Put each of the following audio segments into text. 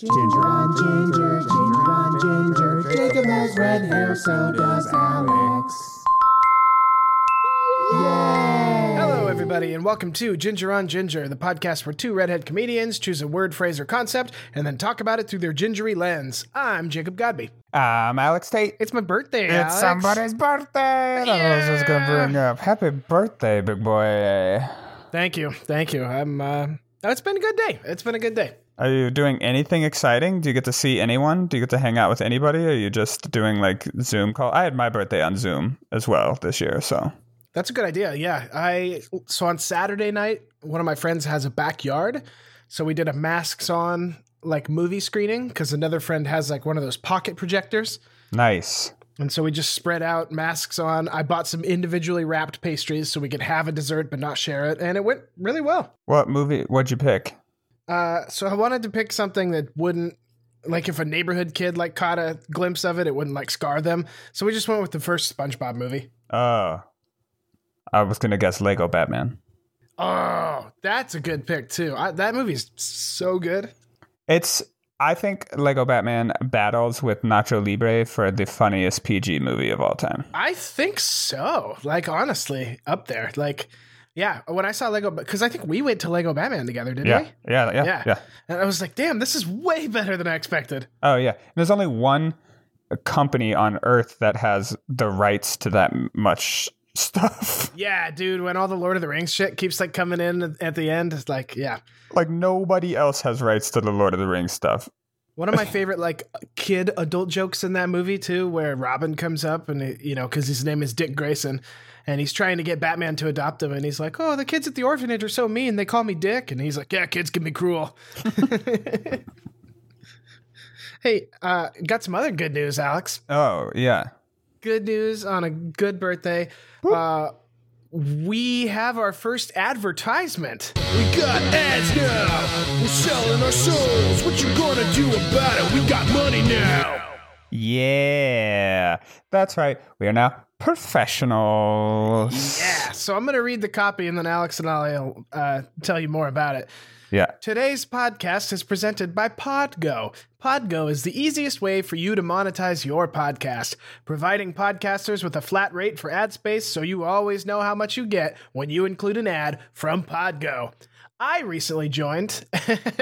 Ginger on ginger, ginger on ginger. Jacob has red hair, so does Alex. Yay! Hello, everybody, and welcome to Ginger on Ginger, the podcast where two redhead comedians choose a word, phrase, or concept, and then talk about it through their gingery lens. I'm Jacob Godby. I'm Alex Tate. It's my birthday, Alex. It's somebody's birthday. Yeah. I was just going to bring up. Happy birthday, big boy. Thank you. Thank you. It's been a good day. It's been a good day. Are you doing anything exciting? Do you get to see anyone? Do you get to hang out with anybody? Or are you just doing like Zoom call? I had my birthday on Zoom as well this year, so. That's a good idea. Yeah. So on Saturday night, one of my friends has a backyard. So we did a masks on like movie screening because another friend has like one of those pocket projectors. Nice. And so we just spread out, masks on. I bought some individually wrapped pastries so we could have a dessert but not share it. And it went really well. What movie? What'd you pick? So I wanted to pick something that wouldn't, like if a neighborhood kid like caught a glimpse of it, it wouldn't like scar them. So we just went with the first SpongeBob movie. I was going to guess Lego Batman. Oh, that's a good pick too. That movie's so good. I think Lego Batman battles with Nacho Libre for the funniest PG movie of all time. I think so. Like honestly, up there, like. Yeah, when I saw Lego, because I think we went to Lego Batman together, didn't we? Yeah. And I was like, damn, this is way better than I expected. Oh, yeah. And there's only one company on Earth that has the rights to that much stuff. Yeah, dude, when all the Lord of the Rings shit keeps like coming in at the end, it's like, yeah. Like nobody else has rights to the Lord of the Rings stuff. One of my favorite, like, kid adult jokes in that movie, too, where Robin comes up and, you know, because his name is Dick Grayson and he's trying to get Batman to adopt him. And he's like, oh, the kids at the orphanage are so mean. They call me Dick. And he's like, yeah, kids can be cruel. Hey, got some other good news, Alex. Oh, yeah. Good news on a good birthday. We have our first advertisement. We got ads now. We're selling our souls. What you gonna do about it? We got money now. Yeah, that's right. We are now professionals. Yeah, so I'm gonna read the copy and then Alex and I'll tell you more about it. Yeah. Today's podcast is presented by Podgo. Podgo is the easiest way for you to monetize your podcast, providing podcasters with a flat rate for ad space so you always know how much you get when you include an ad from Podgo. I recently joined.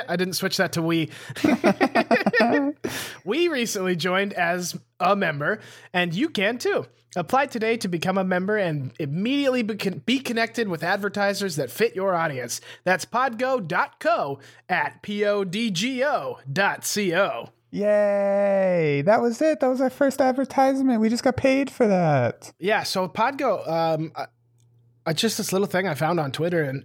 I didn't switch that to we. We recently joined as a member, and you can too. Apply today to become a member and immediately be connected with advertisers that fit your audience. That's podgo.co at podgo.co. Yay. That was it. That was our first advertisement. We just got paid for that. Yeah. So Podgo, just this little thing I found on Twitter, and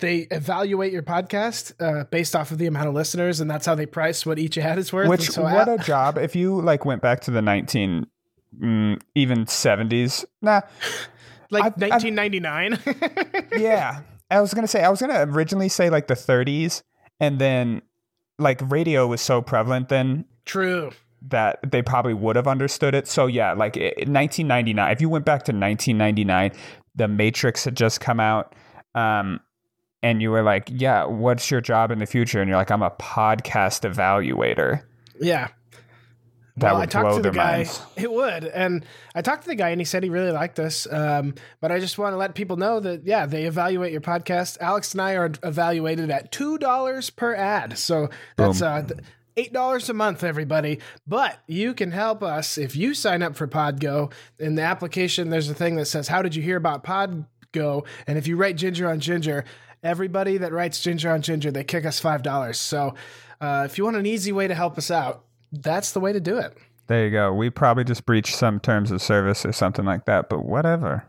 they evaluate your podcast based off of the amount of listeners, and that's how they price what each ad is worth. Which, what a job. If you like went back to the 70s. Nah. Like 1999? Yeah. I was going to originally say like the 30s, and then like radio was so prevalent then. True. That they probably would have understood it. So yeah, like 1999. If you went back to 1999, The Matrix had just come out. And you were like, yeah, what's your job in the future? And you're like, I'm a podcast evaluator. Yeah. That well, would I talked blow to the their guy. Minds. It would. And I talked to the guy and he said he really liked us. But I just want to let people know that, yeah, they evaluate your podcast. Alex and I are evaluated at $2 per ad. So that's $8 a month, everybody. But you can help us if you sign up for Podgo. In the application, there's a thing that says, how did you hear about Podgo? And if you write Ginger on Ginger, everybody that writes Ginger on Ginger, they kick us $5. So if you want an easy way to help us out, that's the way to do it. There you go. We probably just breached some terms of service or something like that, but whatever.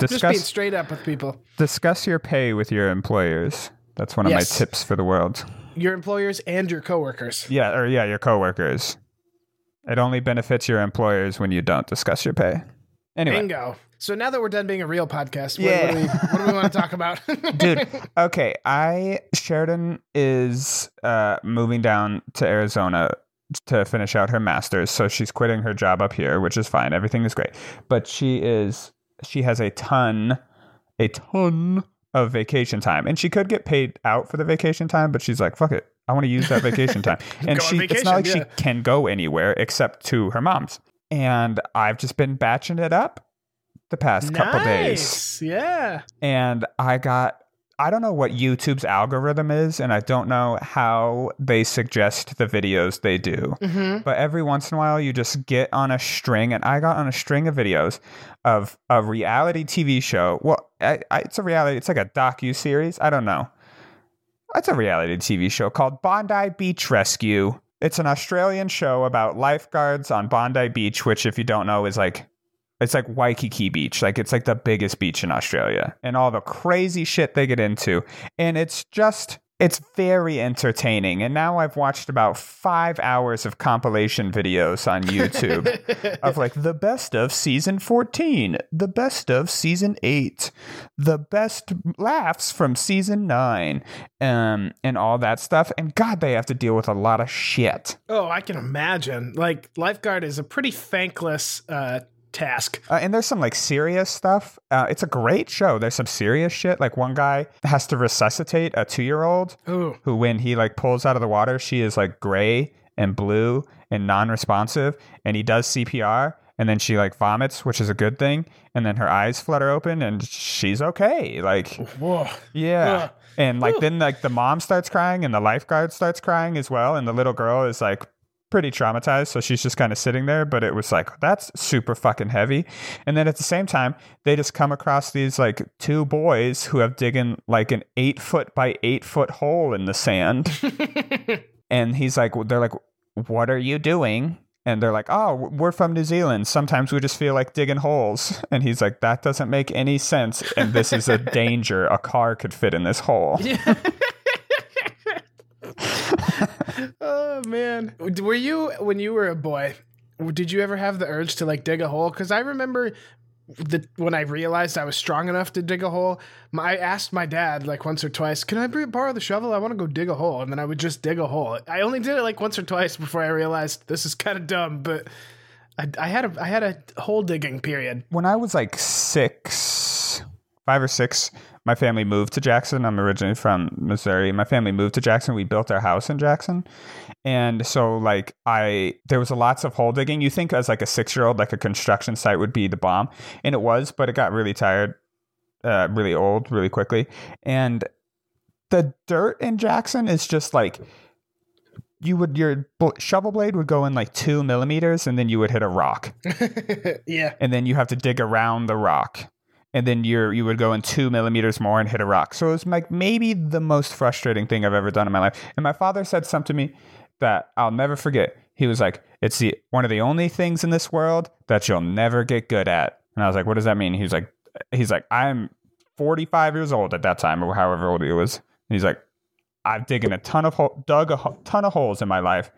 Just being straight up with people. Discuss your pay with your employers. That's one of my tips for the world. Your employers and your coworkers. Yeah, your coworkers. It only benefits your employers when you don't discuss your pay. Anyway. Bingo. So now that we're done being a real podcast, what do we want to talk about? Dude, okay. Sheridan is moving down to Arizona to finish out her master's. So she's quitting her job up here, which is fine. Everything is great. But she has a ton of vacation time. And she could get paid out for the vacation time, but she's like, fuck it. I want to use that vacation time. And it's not like she can go anywhere except to her mom's. And I've just been batching it up the past couple days. Yeah. And I don't know what YouTube's algorithm is, and I don't know how they suggest the videos they do. Mm-hmm. But every once in a while, you just get on a string, and I got on a string of videos of a reality TV show. Well, it's a reality. It's like a docu-series. I don't know. It's a reality TV show called Bondi Beach Rescue. It's an Australian show about lifeguards on Bondi Beach, which, if you don't know, is like... It's like Waikiki Beach. Like, it's like the biggest beach in Australia and all the crazy shit they get into. And it's very entertaining. And now I've watched about 5 hours of compilation videos on YouTube of like the best of season 14, the best of season 8, the best laughs from season 9, and all that stuff. And God, they have to deal with a lot of shit. Oh, I can imagine. Like, lifeguard is a pretty thankless, task. And there's some like serious stuff. It's a great show. There's some serious shit. Like one guy has to resuscitate a 2-year-old who, when he like pulls out of the water, she is like gray and blue and non-responsive, and he does CPR, and then she like vomits, which is a good thing, and then her eyes flutter open and she's okay. Like, whoa. Yeah. And like, then like the mom starts crying and the lifeguard starts crying as well, and the little girl is like pretty traumatized, so she's just kind of sitting there. But it was like, that's super fucking heavy. And then at the same time, they just come across these like 2 boys who have digging like an 8-foot by 8-foot hole in the sand. And he's like, they're like, what are you doing? And they're like, oh, we're from New Zealand. Sometimes we just feel like digging holes. And he's like, that doesn't make any sense. And this is a danger. A car could fit in this hole. Yeah. Oh man, were you, when you were a boy, did you ever have the urge to like dig a hole? Because I remember when I realized I was strong enough to dig a hole, I asked my dad like once or twice, can I borrow the shovel? I want to go dig a hole. And then I would just dig a hole. I only did it like once or twice before I realized this is kind of dumb, but I had a hole digging period. When I was like 5 or 6, my family moved to Jackson. I'm originally from Missouri. My family moved to Jackson. We built our house in Jackson. And so like there was lots of hole digging. You think as like a 6-year-old, like a construction site would be the bomb. And it was, but it got really tired, really old, really quickly. And the dirt in Jackson is just like, your shovel blade would go in like 2 millimeters and then you would hit a rock. Yeah. And then you have to dig around the rock. And then you would go in 2 millimeters more and hit a rock. So it was like maybe the most frustrating thing I've ever done in my life. And my father said something to me that I'll never forget. He was like, it's one of the only things in this world that you'll never get good at. And I was like, what does that mean? He's like, I'm 45 years old at that time, or however old he was. And he's like, I've dug a ton of holes in my life,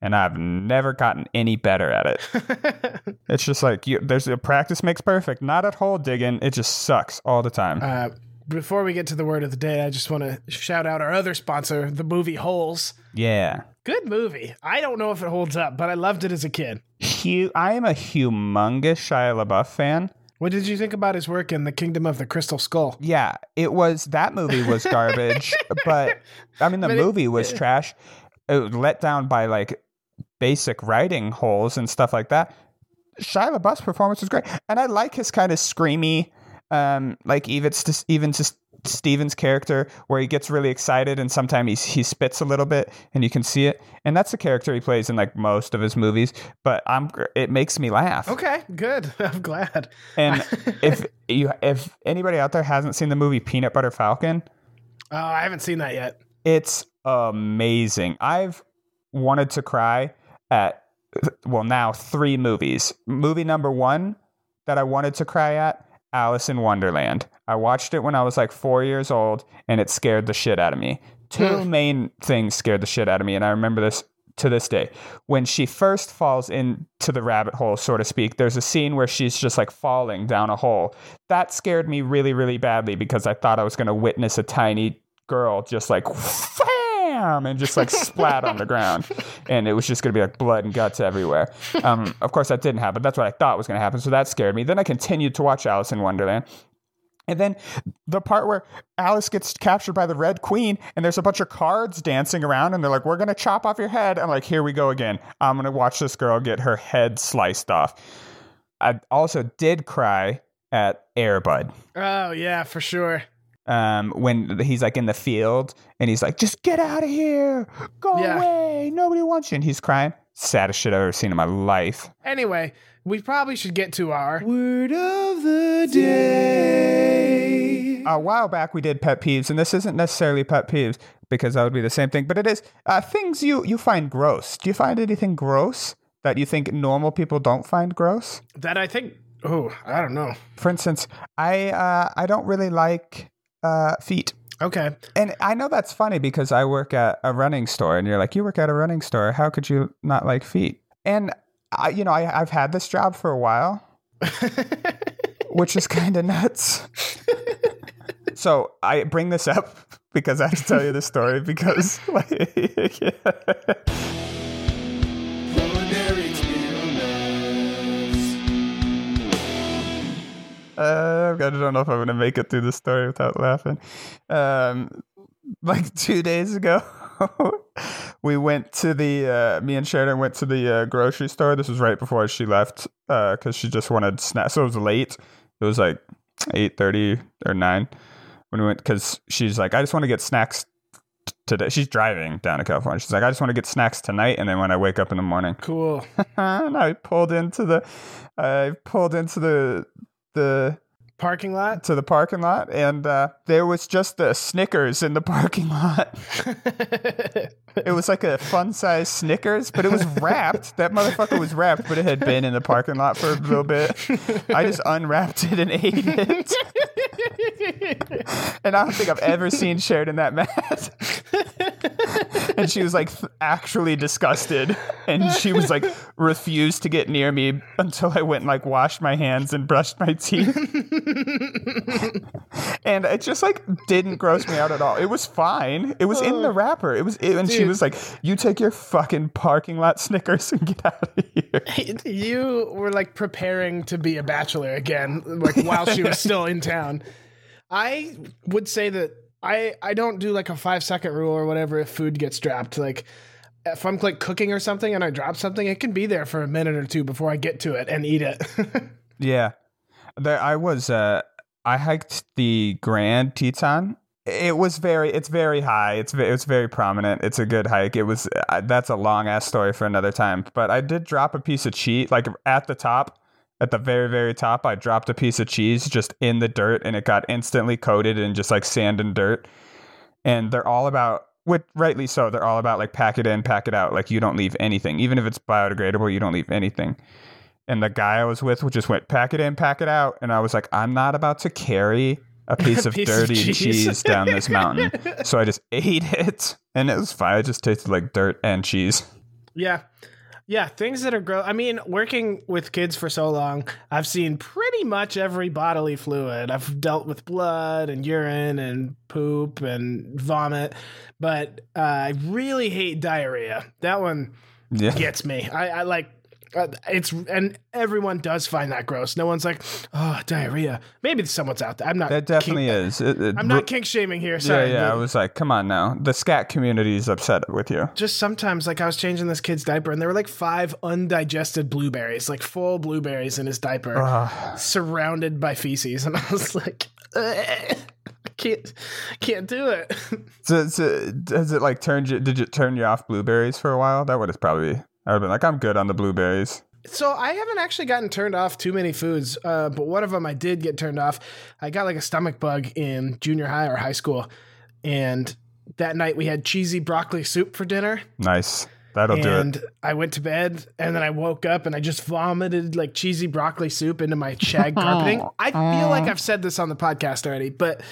and I've never gotten any better at it. It's just like, there's a practice makes perfect. Not at hole digging. It just sucks all the time. Before we get to the word of the day, I just want to shout out our other sponsor, the movie Holes. Yeah. Good movie. I don't know if it holds up, but I loved it as a kid. I am a humongous Shia LaBeouf fan. What did you think about his work in The Kingdom of the Crystal Skull? Yeah, that movie was garbage, but I mean, the movie was trash. It was let down by like basic writing holes and stuff like that. Shia LaBeouf's performance was great, and I like his kind of screamy, like even Steven's character, where he gets really excited and sometimes he spits a little bit, and you can see it. And that's the character he plays in like most of his movies. But it makes me laugh. Okay, good. I'm glad. And if anybody out there hasn't seen the movie Peanut Butter Falcon, oh, I haven't seen that yet. It's amazing. I've wanted to cry at, well, now 3 movies. Movie number 1 that I wanted to cry at, Alice in Wonderland. I watched it when I was like 4 years old, and it scared the shit out of me. 2 main things scared the shit out of me, and I remember this to this day. When she first falls into the rabbit hole, so to speak, there's a scene where she's just like falling down a hole. That scared me really, really badly because I thought I was going to witness a tiny girl just like... and just like splat on the ground, and it was just gonna be like blood and guts everywhere. Of course that didn't happen. That's what I thought was gonna happen, so that scared me. Then I continued to watch Alice in Wonderland, And then the part where Alice gets captured by the Red Queen and there's a bunch of cards dancing around and they're like, we're going to chop off your head. I'm like, here we go again. I'm going to watch this girl get her head sliced off. I also did cry at Air Bud. Oh, yeah, for sure. When he's like in the field and he's like, just get out of here. Go away. Nobody wants you. And he's crying. Saddest shit I've ever seen in my life. Anyway, we probably should get to our word of the day. A while back we did pet peeves, and this isn't necessarily pet peeves because that would be the same thing, but it is things you find gross. Do you find anything gross that you think normal people don't find gross? That I think, I don't know. For instance, I don't really like feet. Okay. And I know that's funny because I work at a running store and you're like, you work at a running store. How could you not like feet? And I've had this job for a while, which is kind of nuts. So I bring this up because I have to tell you this story because I don't know if I'm going to make it through this story without laughing. 2 days ago, we went to me and Sheridan went to the grocery store. This was right before she left because she just wanted snacks. So it was late. It was like 8:30 or 9 when we went because she's like, I just want to get snacks today. She's driving down to California. She's like, I just want to get snacks tonight, and then when I wake up in the morning. Cool. And I pulled into the parking lot and there was just the Snickers in the parking lot. It was like a fun size Snickers, but it was wrapped. That motherfucker was wrapped, but it had been in the parking lot for a little bit. I just unwrapped it and ate it. And I don't think I've ever seen Sheridan that mad. And she was like actually disgusted, and she was like refused to get near me until I went and like washed my hands and brushed my teeth. And it just like didn't gross me out at all. It was fine. It was in the wrapper. And dude, she was like, you take your fucking parking lot Snickers and get out of here. You were like preparing to be a bachelor again, like while she was still in town. I would say that I don't do like a 5-second rule or whatever if food gets dropped. Like if I'm like cooking or something and I drop something, it can be there for a minute or two before I get to it and eat it. Yeah. I hiked the Grand Teton. It's very high. It's very prominent. It's a good hike. That's a long ass story for another time, but I did drop a piece of cheese, like at the top, at the very, very top, I dropped a piece of cheese just in the dirt and it got instantly coated in just like sand and dirt. And they're all about, rightly so, they're all about like pack it in, pack it out. Like you don't leave anything, even if it's biodegradable, you don't leave anything. And the guy I was with just went, pack it in, pack it out. And I was like, I'm not about to carry a piece of dirty cheese down this mountain. So I just ate it. And it was fine. It just tasted like dirt and cheese. Yeah. Yeah. Things that are gross. I mean, working with kids for so long, I've seen pretty much every bodily fluid. I've dealt with blood and urine and poop and vomit. But I really hate diarrhea. That one gets me. I like... and everyone does find that gross. No one's like, oh, diarrhea. Maybe someone's out there. I'm not. That definitely is. I'm not kink shaming here. Sorry. Yeah. I was like, come on now. The scat community is upset with you. Just sometimes, like I was changing this kid's diaper, and there were like 5 undigested blueberries, like full blueberries in his diaper, surrounded by feces, and I was like, ugh. Can't do it. So has it like turned you? Did it turn you off blueberries for a while? That would have probably. I would have been like, I'm good on the blueberries. So I haven't actually gotten turned off too many foods, but one of them I did get turned off. I got like a stomach bug in junior high or high school, and that night we had cheesy broccoli soup for dinner. Nice. That'll do it. And I went to bed, and then I woke up, and I just vomited like cheesy broccoli soup into my shag carpeting. I feel like I've said this on the podcast already, but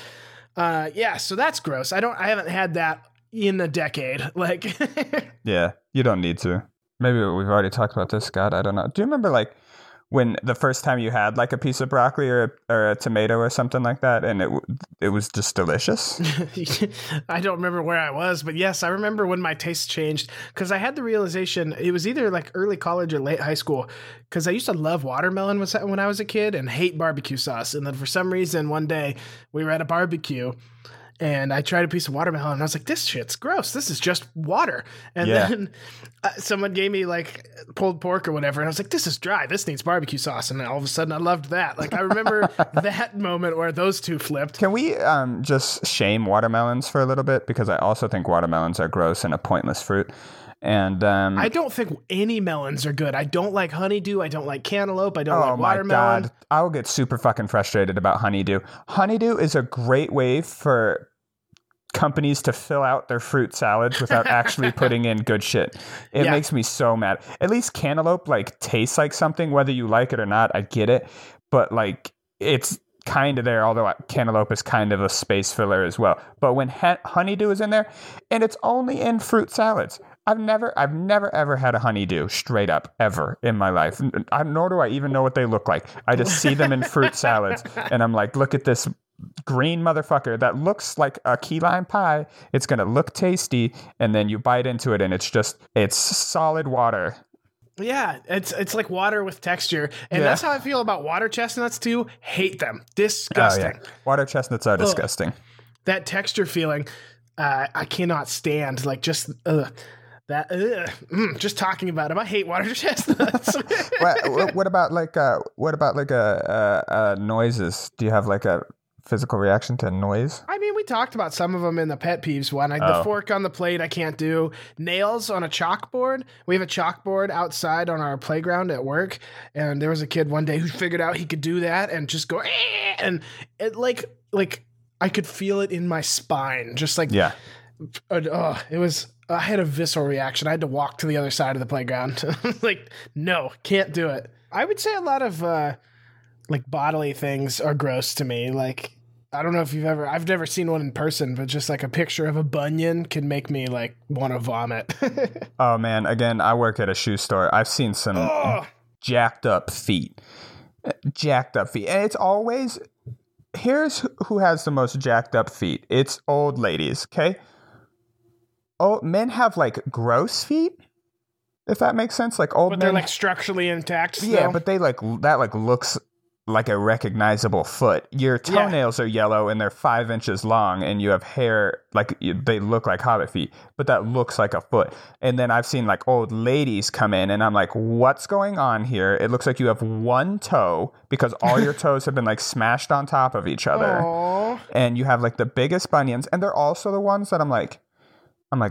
yeah, so that's gross. I haven't had that in a decade. Like, yeah, you don't need to. Maybe we've already talked about this. God, I don't know. Do you remember like when the first time you had like a piece of broccoli or a tomato or something like that, and it was just delicious? I don't remember where I was, but yes, I remember when my taste changed, because I had the realization it was either like early college or late high school, because I used to love watermelon when I was a kid and hate barbecue sauce. And then for some reason, one day we were at a barbecue and I tried a piece of watermelon, and I was like, this shit's gross. This is just water. And then someone gave me like pulled pork or whatever, and I was like, this is dry. This needs barbecue sauce. And then all of a sudden I loved that. Like I remember that moment where those two flipped. Can we just shame watermelons for a little bit? Because I also think watermelons are gross and a pointless fruit. And I don't think any melons are good. I don't like honeydew. I don't like cantaloupe. I don't like watermelon. Oh, my God. I'll get super fucking frustrated about honeydew. Honeydew is a great way for companies to fill out their fruit salads without actually putting in good shit. It makes me so mad. At least cantaloupe, like, tastes like something. Whether you like it or not, I get it. But, like, it's kind of there, although cantaloupe is kind of a space filler as well. But when honeydew is in there, and it's only in fruit salads. I've never ever had a honeydew straight up ever in my life. Nor do I even know what they look like. I just see them in fruit salads, and I'm like, look at this green motherfucker that looks like a key lime pie. It's gonna look tasty, and then you bite into it, and it's solid water. Yeah, it's like water with texture. And that's how I feel about water chestnuts too. Hate them. Disgusting. Oh, yeah. Water chestnuts are disgusting. Ugh. That texture feeling, I cannot stand. Like just just talking about them. I hate water chestnuts. What about noises? Do you have like a physical reaction to noise? I mean, we talked about some of them in the pet peeves one. The fork on the plate, I can't do. Nails on a chalkboard. We have a chalkboard outside on our playground at work, and there was a kid one day who figured out he could do that and just go, and it like I could feel it in my spine, just like it was. I had a visceral reaction. I had to walk to the other side of the playground. Like, no, can't do it. I would say a lot of like bodily things are gross to me. Like, I don't know if I've never seen one in person, but just like a picture of a bunion can make me like want to vomit. Oh man. Again, I work at a shoe store. I've seen some jacked up feet. And it's always, here's who has the most jacked up feet. It's old ladies. Okay. Oh, men have like gross feet. If that makes sense. Like old men. But they're like structurally intact. Still. Yeah. But they like, that like looks like a recognizable foot. Your toenails are yellow and they're 5 inches long, and you have hair like they look like hobbit feet, but that looks like a foot. And then I've seen like old ladies come in, and I'm like, what's going on here? It looks like you have one toe because all your toes have been like smashed on top of each other. Aww. And you have like the biggest bunions, and they're also the ones that I'm like,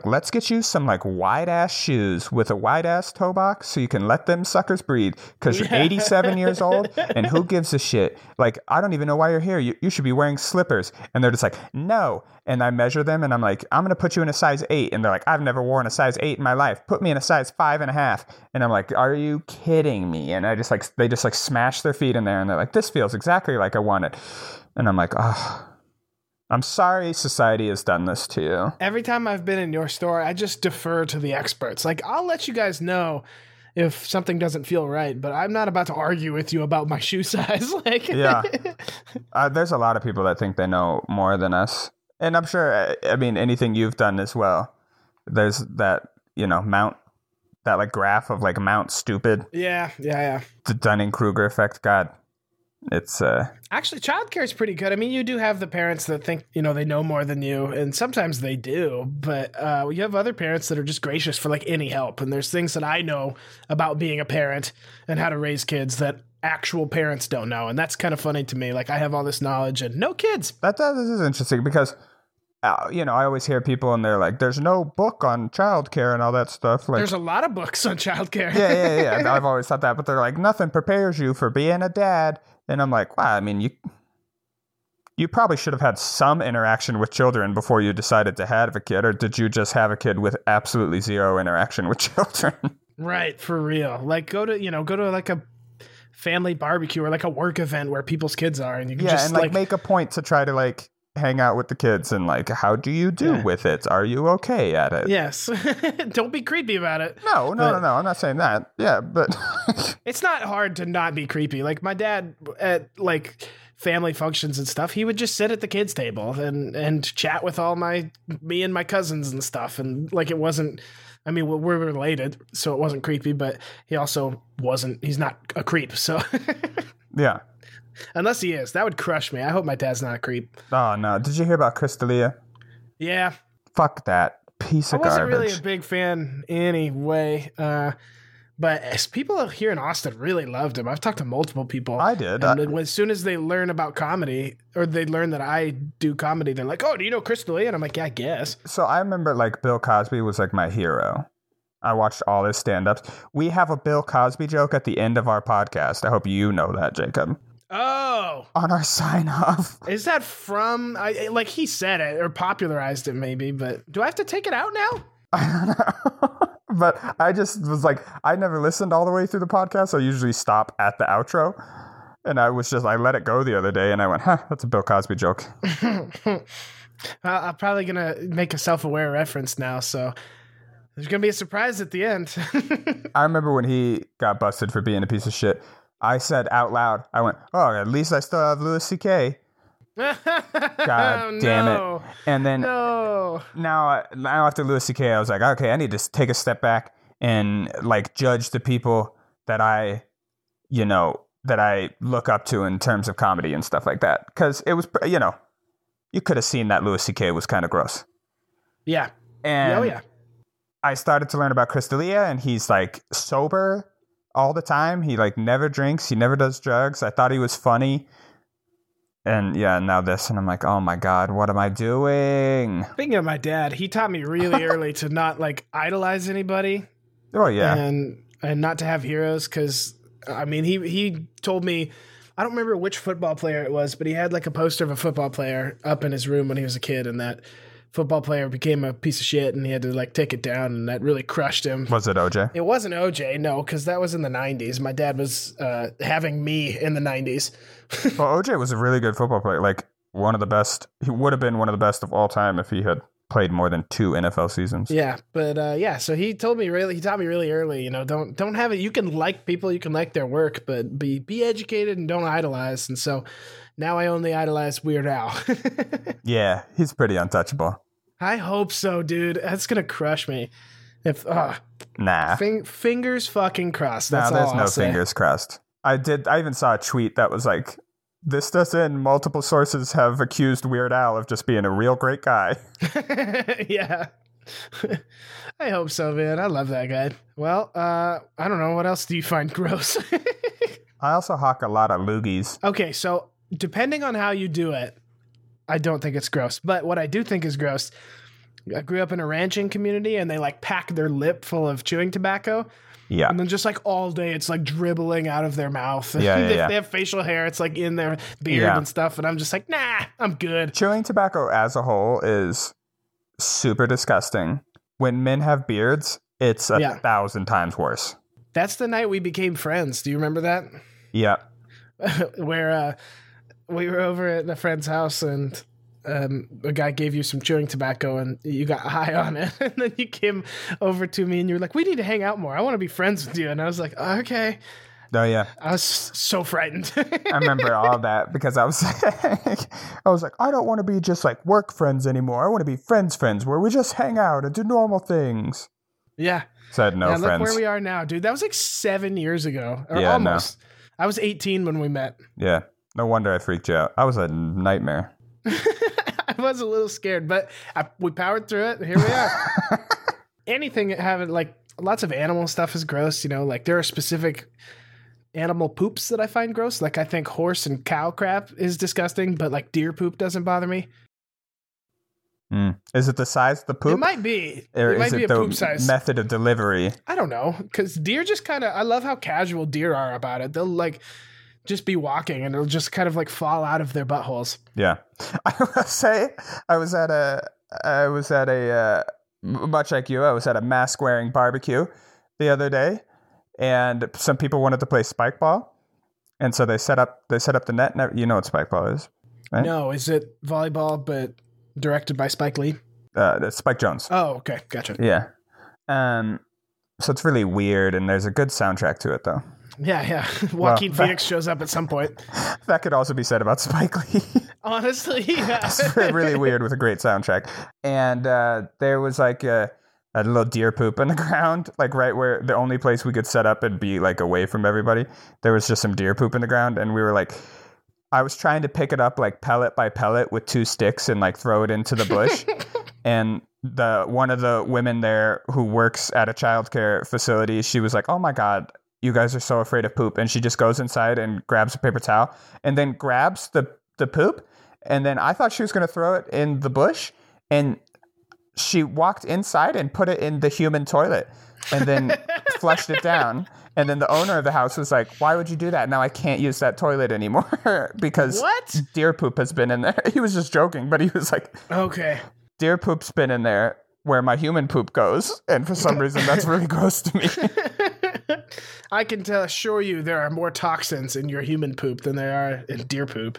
let's get you some like wide ass shoes with a wide ass toe box so you can let them suckers breathe, because you're 87 years old and who gives a shit? Like, I don't even know why you're here. You should be wearing slippers. And they're just like, no. And I measure them and I'm like, I'm going to put you in a size 8. And they're like, I've never worn a size 8 in my life. Put me in a size 5.5. And I'm like, are you kidding me? And I just like, they just like smash their feet in there, and they're like, this feels exactly like I want it. And I'm like, oh. I'm sorry society has done this to you. Every time I've been in your store, I just defer to the experts. Like, I'll let you guys know if something doesn't feel right, but I'm not about to argue with you about my shoe size. Like, yeah. There's a lot of people that think they know more than us. And I'm sure, I mean, anything you've done as well. There's that, you know, that like graph of like Mount Stupid. Yeah. The Dunning-Kruger effect. God. It's actually childcare is pretty good. I mean, you do have the parents that think, you know, they know more than you, and sometimes they do, but you have other parents that are just gracious for like any help. And there's things that I know about being a parent and how to raise kids that actual parents don't know, and that's kind of funny to me. Like, I have all this knowledge and no kids. This is interesting because you know, I always hear people and they're like, there's no book on childcare and all that stuff. Like, there's a lot of books on childcare. Yeah. I've always thought that, but they're like, nothing prepares you for being a dad. And I'm like, wow, I mean, you probably should have had some interaction with children before you decided to have a kid, or did you just have a kid with absolutely zero interaction with children? Right, for real. Like, go to like a family barbecue or like a work event where people's kids are, and you can just and like make a point to try to like hang out with the kids and like, how do you do with it? Are you okay at it? Yes. Don't be creepy about it. No. I'm not saying that. Yeah, but it's not hard to not be creepy. Like my dad at like family functions and stuff, he would just sit at the kids' table and chat with me and my cousins and stuff. And like, it wasn't, I mean, we're related, so it wasn't creepy, but he also he's not a creep. So yeah. Unless he is. That would crush me. I hope my dad's not a creep. Oh, no. Did you hear about Chris D'Elia? Yeah. Fuck that. Piece of garbage. I wasn't really a big fan anyway. But people here in Austin really loved him. I've talked to multiple people. I did. And as soon as they learn about comedy, or they learn that I do comedy, they're like, oh, do you know Chris D'Elia? And I'm like, yeah, I guess. So I remember like Bill Cosby was like my hero. I watched all his stand-ups. We have a Bill Cosby joke at the end of our podcast. I hope you know that, Jacob. Oh, on our sign off. Is that from like he said it or popularized it maybe, but do I have to take it out now? I don't know. But I just was like, I never listened all the way through the podcast. I usually stop at the outro. And I let it go the other day and I went, that's a Bill Cosby joke. I'm probably going to make a self-aware reference now. So there's going to be a surprise at the end. I remember when he got busted for being a piece of shit. I said out loud, I went, oh, at least I still have Louis C.K. God damn it. And then now after Louis C.K., I was like, okay, I need to take a step back and like judge the people that I look up to in terms of comedy and stuff like that. Because it was, you could have seen that Louis C.K. was kind of gross. Yeah. And I started to learn about Chris D'Elia, and he's like sober all the time. He like never drinks, he never does drugs. I thought he was funny, and now this, and I'm like, oh my god, what am I doing? Speaking of my dad, he taught me really early to not like idolize anybody. Oh yeah. And not to have heroes, because I mean he told me, I don't remember which football player it was, but he had like a poster of a football player up in his room when he was a kid, and that football player became a piece of shit and he had to like take it down, and that really crushed him. Was it OJ? It wasn't OJ, no, because that was in the 90s. My dad was having me in the 90s. Well, OJ was a really good football player, like one of the best. He would have been one of the best of all time if he had played more than 2 NFL seasons. Yeah, but so he taught me really early, don't have it. You can like people, you can like their work, but be educated and don't idolize. And so now I only idolize Weird Al. Yeah, he's pretty untouchable. I hope so, dude. That's going to crush me. If nah. Fingers fucking crossed. That's there's all no I'll fingers say. Crossed. I even saw a tweet that was like, this doesn't, multiple sources have accused Weird Al of just being a real great guy. Yeah. I hope so, man. I love that guy. Well, I don't know. What else do you find gross? I also hawk a lot of loogies. Okay, so depending on how you do it, I don't think it's gross. But what I do think is gross, I grew up in a ranching community, and they like pack their lip full of chewing tobacco. Yeah. And then just like all day, it's like dribbling out of their mouth. Yeah, They have facial hair. It's like in their beard and stuff. And I'm just like, nah, I'm good. Chewing tobacco as a whole is super disgusting. When men have beards, it's 1,000 times worse. That's the night we became friends. Do you remember that? Yeah. Where, we were over at a friend's house, and a guy gave you some chewing tobacco, and you got high on it. And then you came over to me, and you were like, we need to hang out more. I want to be friends with you. And I was like, oh, okay. Oh, yeah. I was so frightened. I remember all that because I was like, I don't want to be just like work friends anymore. I want to be friends where we just hang out and do normal things. Yeah. So I had no friends. Look where we are now, dude. That was like 7 years ago. Or almost. No. I was 18 when we met. Yeah. No wonder I freaked you out. I was a nightmare. I was a little scared, but we powered through it. And here we are. Anything having like lots of animal stuff is gross. Like there are specific animal poops that I find gross. Like I think horse and cow crap is disgusting, but like deer poop doesn't bother me. Is it the size of the poop? It might be. Or is it the poop size? Method of delivery? I don't know, because deer just kind of. I love how casual deer are about it. They'll like just be walking and it'll just kind of like fall out of their buttholes. Yeah. I will say I was at a much like you, I was at a mask wearing barbecue the other day, and some people wanted to play spike ball. And so they set up the net, and what spike ball is. right? No, is it volleyball but directed by Spike Lee? That's Spike Jones. Oh, okay, gotcha. Yeah. So it's really weird, and there's a good soundtrack to it, though. Yeah, yeah. Joaquin Phoenix shows up at some point. That could also be said about Spike Lee. Honestly, yeah. It's really weird with a great soundtrack. And there was like a little deer poop on the ground, like right where the only place we could set up and be like away from everybody. There was just some deer poop in the ground, and we were like, I was trying to pick it up like pellet by pellet with two sticks and like throw it into the bush. And one of the women there who works at a childcare facility, she was like, "Oh my God, you guys are so afraid of poop." And she just goes inside and grabs a paper towel and then grabs the poop. And then I thought she was going to throw it in the bush, and she walked inside and put it in the human toilet and then flushed it down. And then the owner of the house was like, "Why would you do that? Now I can't use that toilet anymore because deer poop has been in there." He was just joking, but he was like, "Okay, deer poop's been in there where my human poop goes. And for some reason, that's really gross to me." I can assure you there are more toxins in your human poop than there are in deer poop.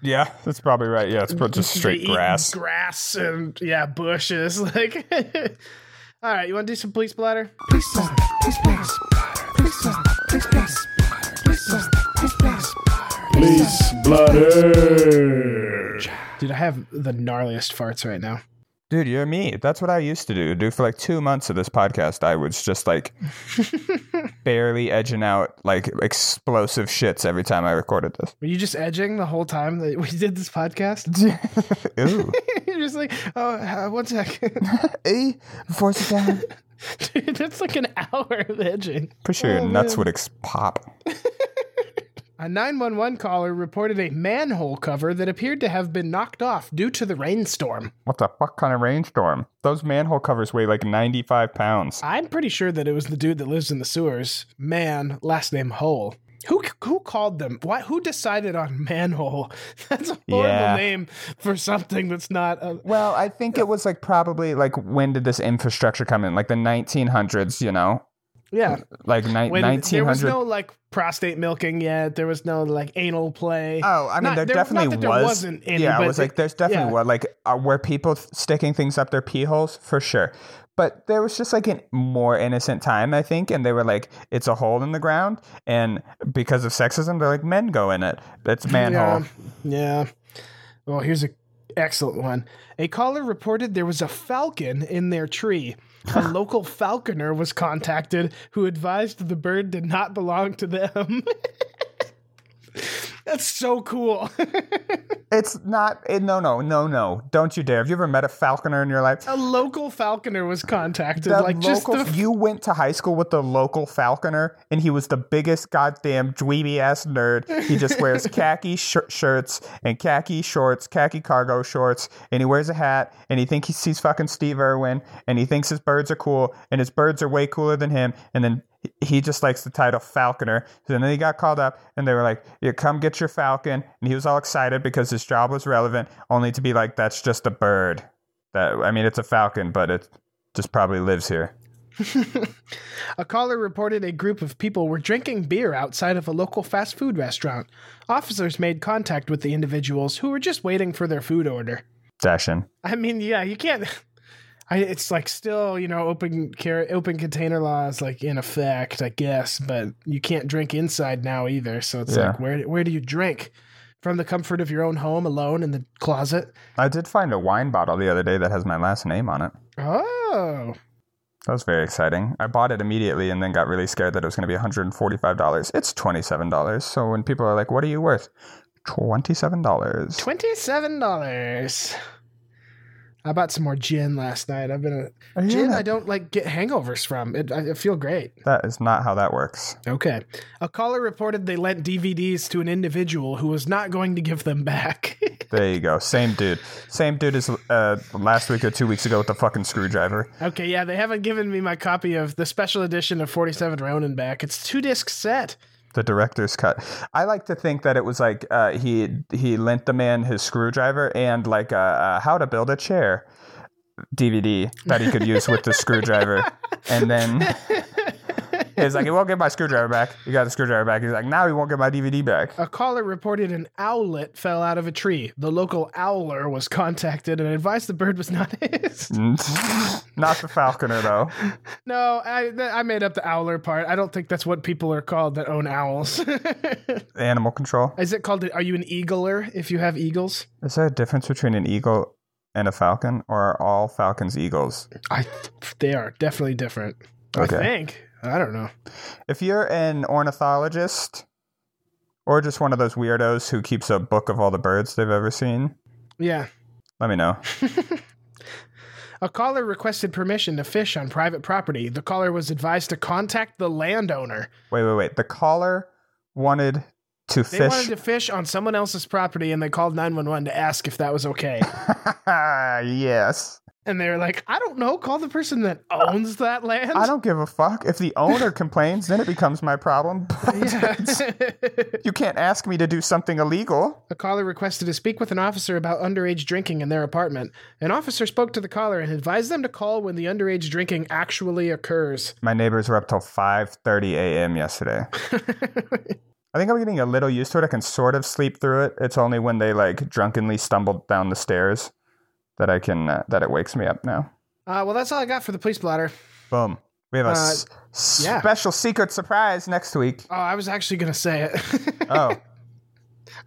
Yeah, that's probably right. Yeah, it's just straight grass. Grass and, yeah, bushes. Like, all right, you want to do some police splatter? Police splatter. Police splatter. Police splatter. Police splatter. Police splatter. Police splatter. Dude, I have the gnarliest farts right now. Dude, you're me. That's what I used to do. Dude, for like 2 months of this podcast, I was just like barely edging out like explosive shits every time I recorded this. Were you just edging the whole time that we did this podcast? Ooh. You're just like, "Oh, one sec." Hey, before sit down. Dude, that's like an hour of edging. Pretty sure your nuts would pop. A 911 caller reported a manhole cover that appeared to have been knocked off due to the rainstorm. What the fuck kind of rainstorm? Those manhole covers weigh like 95 pounds. I'm pretty sure that it was the dude that lives in the sewers. Man, last name Hole. Who called them? Why? Who decided on manhole? That's a horrible name for something that's not. Well, I think it was like probably like, when did this infrastructure come in? Like the 1900s, you know? Yeah. Like 1900. There was no like prostate milking yet. There was no like anal play. Oh, I mean, there definitely wasn't any. Yeah, I was like, there's definitely one. Like, were people sticking things up their pee holes? For sure. But there was just like a more innocent time, I think. And they were like, it's a hole in the ground. And because of sexism, they're like, men go in it. That's manhole. Yeah. Well, here's an excellent one. A caller reported there was a falcon in their tree. A local falconer was contacted who advised the bird did not belong to them. That's so cool. It's not. No. Don't you dare. Have you ever met a falconer in your life? A local falconer was contacted. You went to high school with the local falconer, and he was the biggest goddamn dweeby-ass nerd. He just wears khaki shirts and khaki shorts, khaki cargo shorts, and he wears a hat, and he thinks he sees fucking Steve Irwin, and he thinks his birds are cool, and his birds are way cooler than him, and then he just likes the title falconer. And then he got called up, and they were like, "Yeah, come get your falcon." And he was all excited because his job was relevant, only to be like, "That's just a bird. It's a falcon, but it just probably lives here." A caller reported a group of people were drinking beer outside of a local fast food restaurant. Officers made contact with the individuals who were just waiting for their food order. Session. I mean, yeah, you can't... it's like still, you know, open container laws like in effect, I guess, but you can't drink inside now either. So it's like, where do you drink? From the comfort of your own home, alone in the closet? I did find a wine bottle the other day that has my last name on it. Oh. That was very exciting. I bought it immediately and then got really scared that it was going to be $145. It's $27. So when people are like, "What are you worth?" $27. $27. I bought some more gin last night. Gin I don't like get hangovers from. I feel great. That is not how that works. Okay. A caller reported they lent DVDs to an individual who was not going to give them back. There you go. Same dude as last week or 2 weeks ago with the fucking screwdriver. Okay, yeah. They haven't given me my copy of the special edition of 47 Ronin back. It's 2-disc set. The director's cut. I like to think that it was like he lent the man his screwdriver and like a How to Build a Chair DVD that he could use with the screwdriver. And then It's like, he won't get my screwdriver back. He got the screwdriver back. He's like, now he won't get my DVD back. A caller reported an owlet fell out of a tree. The local owler was contacted and advised the bird was not his. Not the falconer, though. No, I made up the owler part. I don't think that's what people are called that own owls. Animal control. Is it called, are you an eagler if you have eagles? Is there a difference between an eagle and a falcon, or are all falcons eagles? They are definitely different. Okay. I think. I don't know. If you're an ornithologist, or just one of those weirdos who keeps a book of all the birds they've ever seen, yeah, let me know. A caller requested permission to fish on private property. The caller was advised to contact the landowner. Wait. The caller wanted to fish. They wanted to fish on someone else's property, and they called 911 to ask if that was okay. Yes. And they were like, I don't know, call the person that owns that land. I don't give a fuck. If the owner complains, then it becomes my problem. You can't ask me to do something illegal. A caller requested to speak with an officer about underage drinking in their apartment. An officer spoke to the caller and advised them to call when the underage drinking actually occurs. My neighbors were up till 5:30 a.m. yesterday. I think I'm getting a little used to it. I can sort of sleep through it. It's only when they like drunkenly stumbled down the stairs that I can, that it wakes me up now. Well, that's all I got for the police blotter. Boom. We have a special secret surprise next week. Oh, I was actually going to say it. Oh.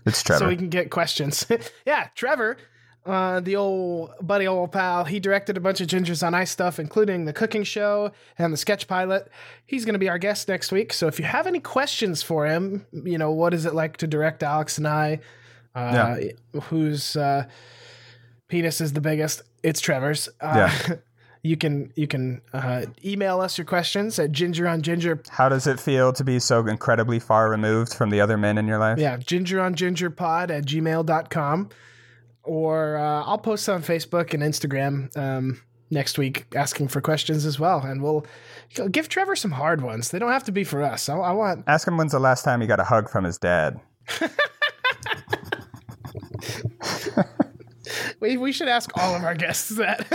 It's Trevor. So we can get questions. Yeah, Trevor, the old pal, he directed a bunch of Gingers on Ice stuff, including the cooking show and the sketch pilot. He's going to be our guest next week. So if you have any questions for him, you know, what is it like to direct Alex and I? Who's... penis is the biggest. It's Trevor's. You can email us your questions at gingeronginger. How does it feel to be so incredibly far removed from the other men in your life? Yeah, gingerongingerpod@gmail.com. Or I'll post on Facebook and Instagram next week asking for questions as well. And we'll give Trevor some hard ones. They don't have to be for us. I want... Ask him when's the last time he got a hug from his dad. We should ask all of our guests that.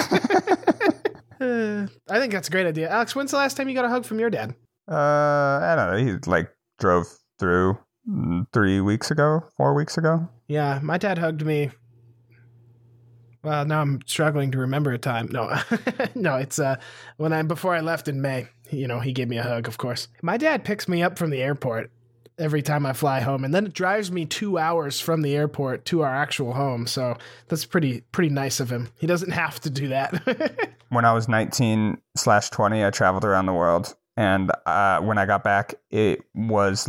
I think that's a great idea. Alex, when's the last time you got a hug from your dad? I don't know. He drove through 4 weeks ago. Yeah, my dad hugged me. Well, now I'm struggling to remember a time. No, it's before I left in May. You know, he gave me a hug, of course. My dad picks me up from the airport every time I fly home, and then it drives me 2 hours from the airport to our actual home. So that's pretty nice of him. He doesn't have to do that. When I was 19/20, I traveled around the world. And when I got back, it was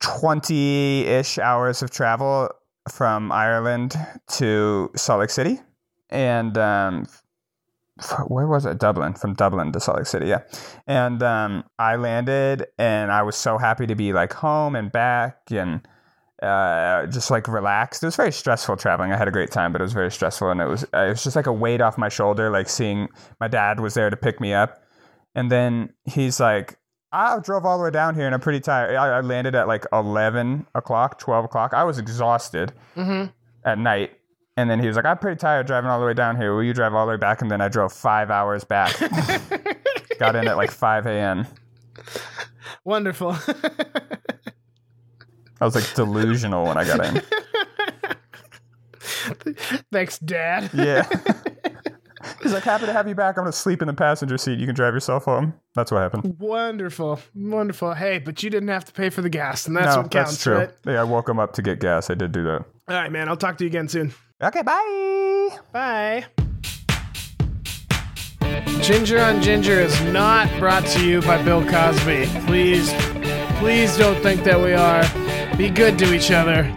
20-ish hours of travel from Ireland to Salt Lake City. And where was it? Dublin. From Dublin to Salt Lake City, yeah. And I landed, and I was so happy to be home and back and just relaxed. It was very stressful traveling. I had a great time, but it was very stressful, and it was just a weight off my shoulder, seeing my dad was there to pick me up. And then he's like, I drove all the way down here, and I'm pretty tired. I landed at 12 o'clock. I was exhausted at night. And then he was like, I'm pretty tired driving all the way down here. Will you drive all the way back? And then I drove 5 hours back. Got in at 5 a.m. Wonderful. I was delusional when I got in. Thanks, Dad. Yeah. He's like, happy to have you back. I'm going to sleep in the passenger seat. You can drive yourself home. That's what happened. Wonderful. Wonderful. Hey, but you didn't have to pay for the gas, and that's what counts. That's true. Right? Yeah, I woke him up to get gas. I did do that. All right, man. I'll talk to you again soon. Okay, bye. Bye. Ginger on Ginger is not brought to you by Bill Cosby. Please, please don't think that we are. Be good to each other.